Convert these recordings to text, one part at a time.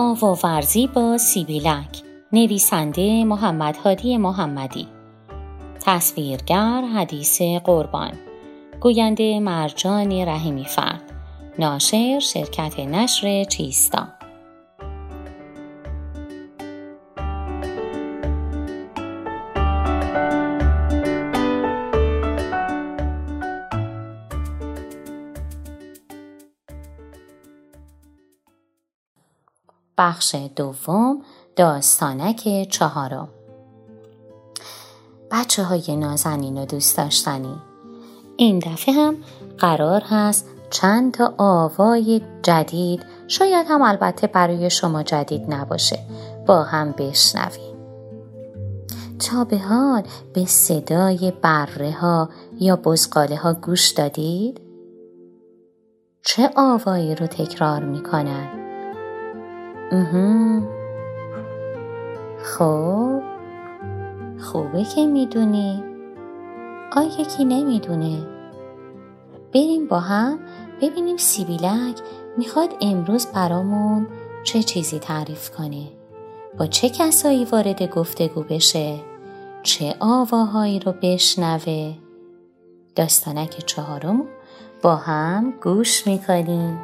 آواورزی با سیبیلک، نویسنده محمد هادی محمدی، تصویرگر حدیث قربان، گوینده مرجانی رحیمی فرد، ناشر شرکت نشر چیستان. بخش دوم، داستانک چهارم. بچه های نازنین و دوست داشتنی، این دفعه هم قرار هست چند تا آوای جدید، شاید هم البته برای شما جدید نباشه، با هم بشنویم. تا به حال به صدای بره ها یا بزغاله ها گوش دادید؟ چه آوایی رو تکرار میکنن؟ خب خوبه که میدونی. آیا کی نمیدونه؟ بریم با هم ببینیم سیبیلک میخواد امروز برامون چه چیزی تعریف کنه، با چه کسایی وارد گفتگو بشه، چه آواهایی رو بشنوه. داستانک چهارم با هم گوش میکنیم.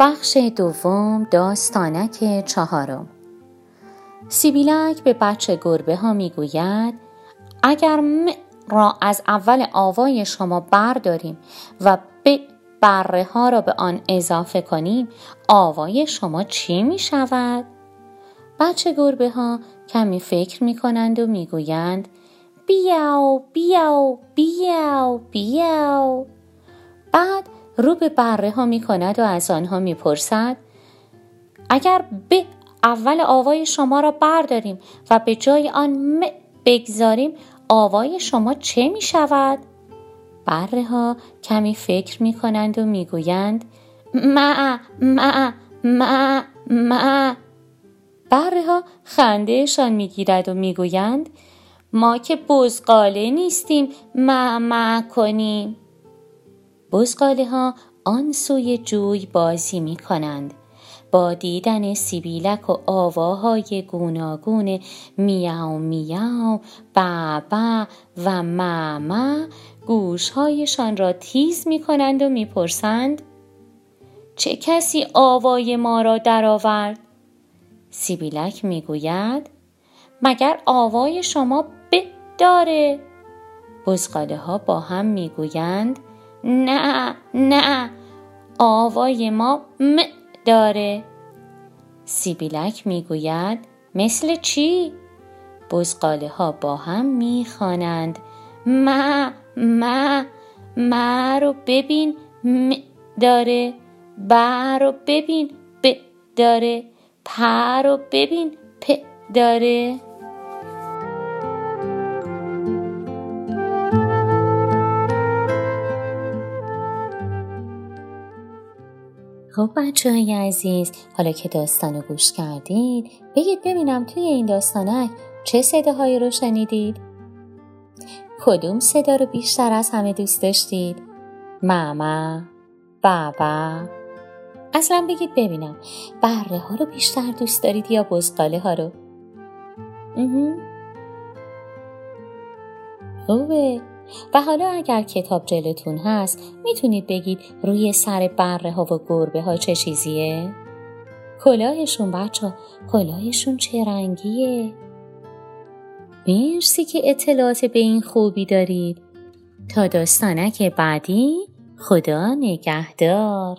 بخش دوم، داستانک چهارم. سیبیلک به بچه گربه ها می گوید اگر م را از اول آوای شما برداریم و ب بره ها را به آن اضافه کنیم، آوای شما چی می شود؟ بچه گربه ها کمی فکر می کنند و می گویند بیاو بیاو بیاو بیاو. بعد رو به بره ها می کند و از آنها می پرسد اگر به اول آوای شما را برداریم و به جای آن م بگذاریم، آوای شما چه می شود؟ بره ها کمی فکر می کنند و می گویند مع مع مع مع. بره ها خندهشان می گیرد و می گویند ما که بزغاله نیستیم مع مع کنیم. بزغاله ها آن سوی جوی بازی می کنند. با دیدن سیبیلک و آواهای گوناگون میاو میاو، بابا و ماما، گوشهایشان را تیز می کنند و می پرسند چه کسی آوای ما را در آورد؟ سیبیلک می گوید مگر آوای شما ب داره؟ بزغاله ها با هم می گویند نه نه، آوای ما م داره. سیبیلک میگوید مثل چی؟ بزغاله ها با هم میخوانند ما ما. ما رو ببین م داره، با رو ببین ب داره، پا رو ببین پ داره. خب بچه های عزیز، حالا که داستانو گوش کردید، بگید ببینم توی این داستانک چه صداهایی رو شنیدید؟ کدوم صدا رو بیشتر از همه دوست داشتید؟ ماما، بابا؟ اصلا بگید ببینم، بره ها رو بیشتر دوست دارید یا بزغاله ها رو؟ خوبه. و حالا اگر کتاب جلوتون هست میتونید بگید روی سر بره ها و گربه ها چه چیزیه؟ کلاهشون بچه، کلاهشون چه رنگیه؟ مرسی که اطلاعات به این خوبی دارید. تا داستانک بعدی، خدا نگهدار.